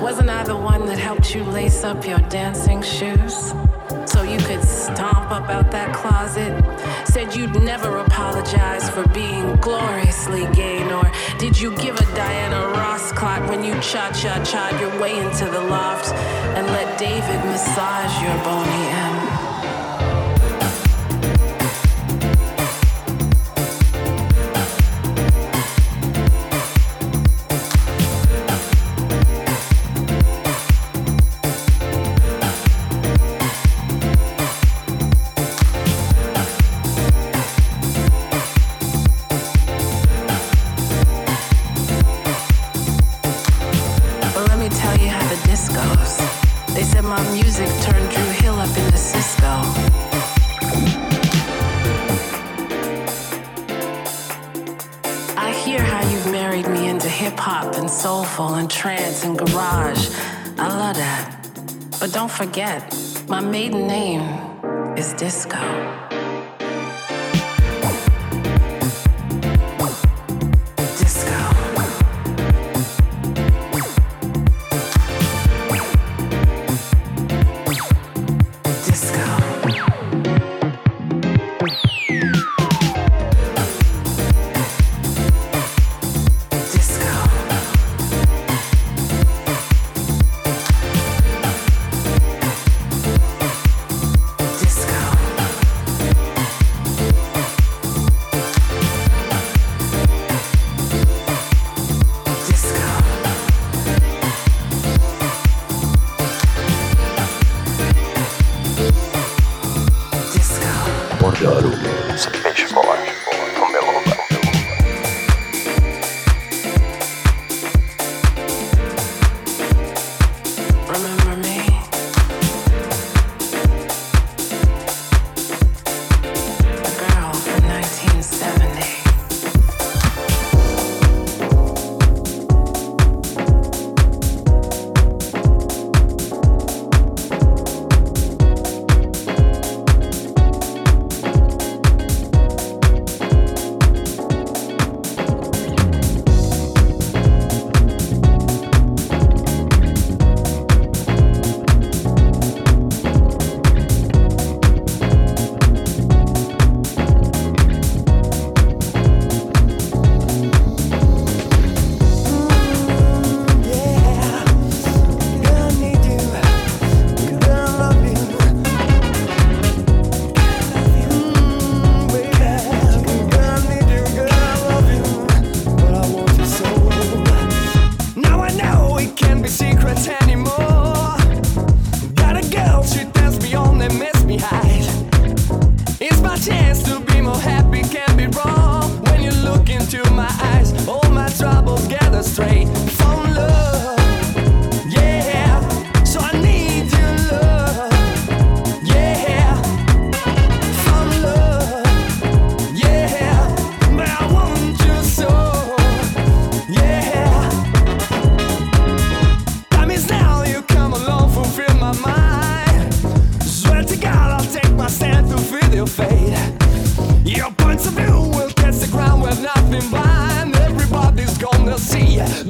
wasn't I the one that helped you lace up your dancing shoes? So you could stomp up out that closet? Said you'd never apologize for being gloriously gay, nor did you give a Diana Ross clock when you cha-cha-cha'd your way into the loft and let David massage your bony M. Soulful and trance and garage. I love that. But don't forget, my maiden name is Disco. Disco.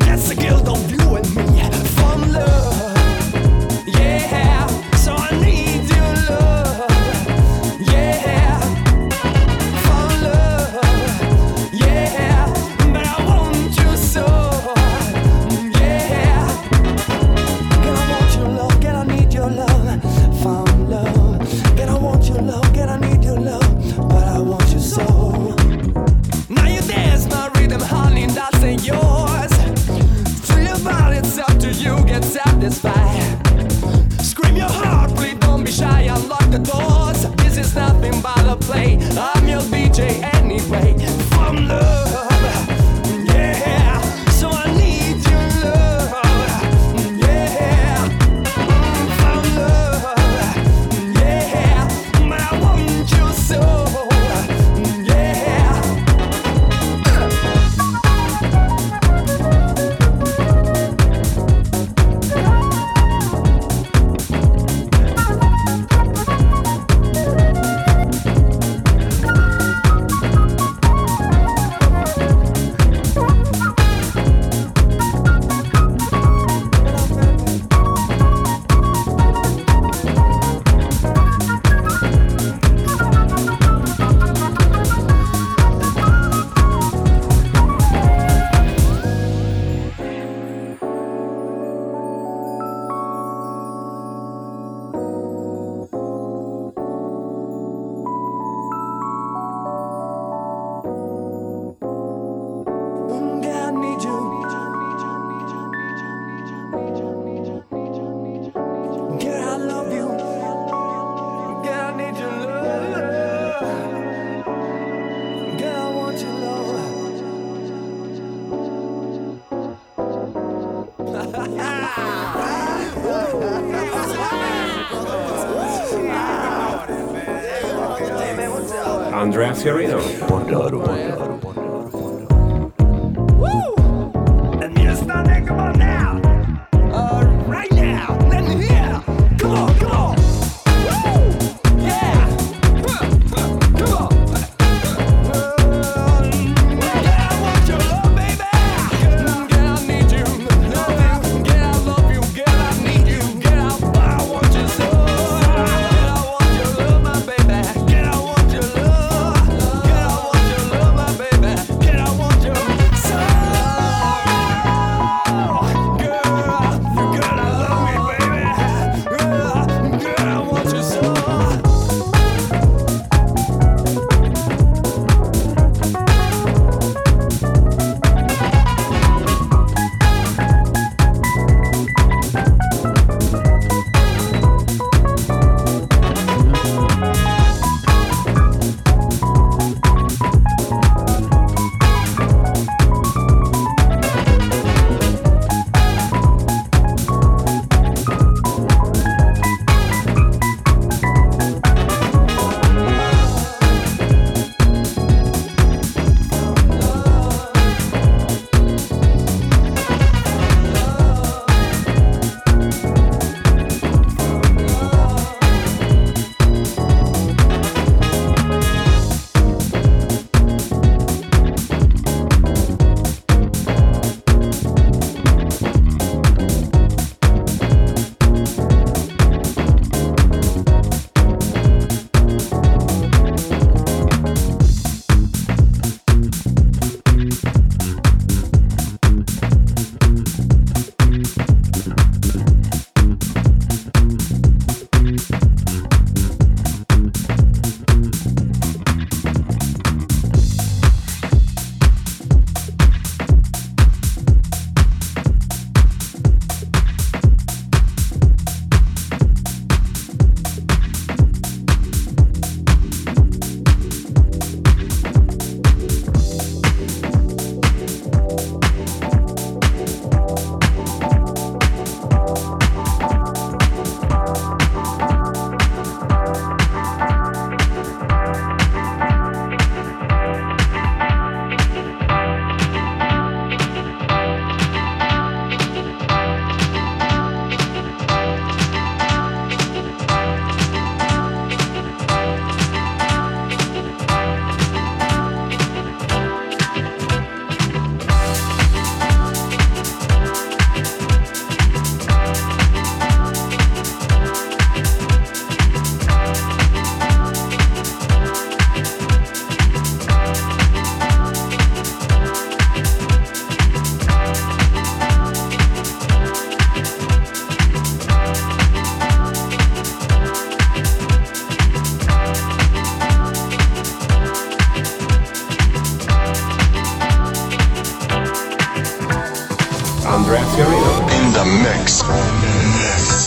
That's the guild of you and me from love. Yeah, so I need your love. Yeah, from love. Yeah, but I want you so. Yeah, and I want your love, and I need your love from love. And I want your love, and I need your love, but I want you so. Now you dance my rhythm, honey, that's ain't yours. Free your body, it's up to you, get satisfied. Scream your heart, please don't be shy, unlock the doors. This is nothing but a play, I'm your D J anyway. From love. Andrea Fiorino. Buongiorno, buongiorno, buongiorno. Woo! And you start there, come on now. Uh, right now, let me hear. Come on, come on. Woo! Yeah! Come on. Yeah, I want your love, baby. Girl, I need you. Girl, I love you. Girl, I need you. Girl, I want you so. Girl, I want your love, my baby. Girl, I want your love. Baby. Andrea Fiorino. In the mix. Yes. In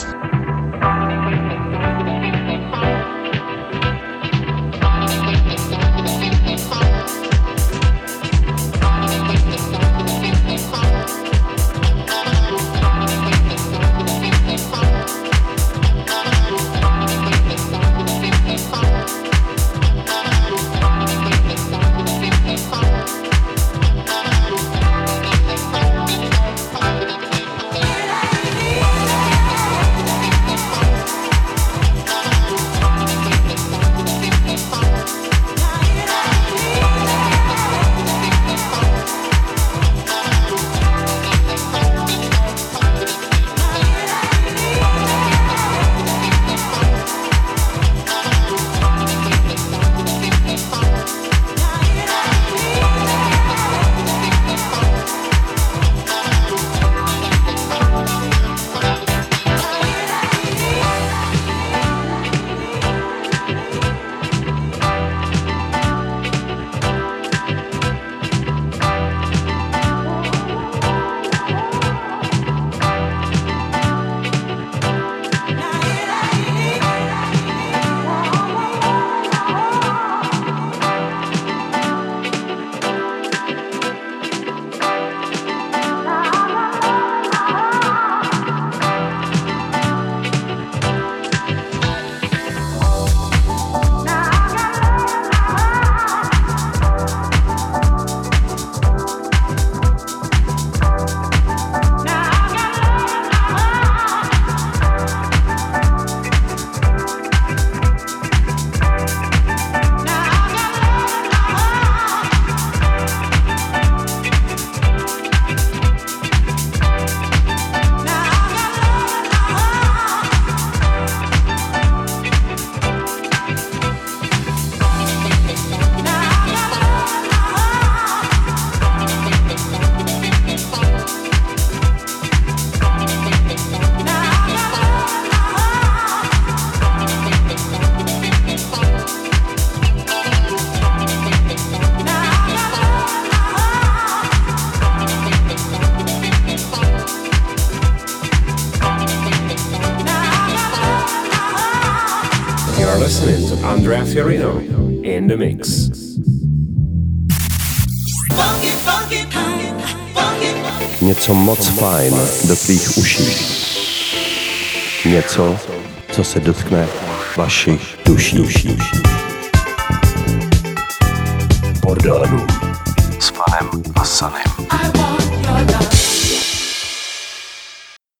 the mix. Něco moc fajn do tvých uší. Něco, co se dotkne vašich duší. Bordelů s panem a Sanem.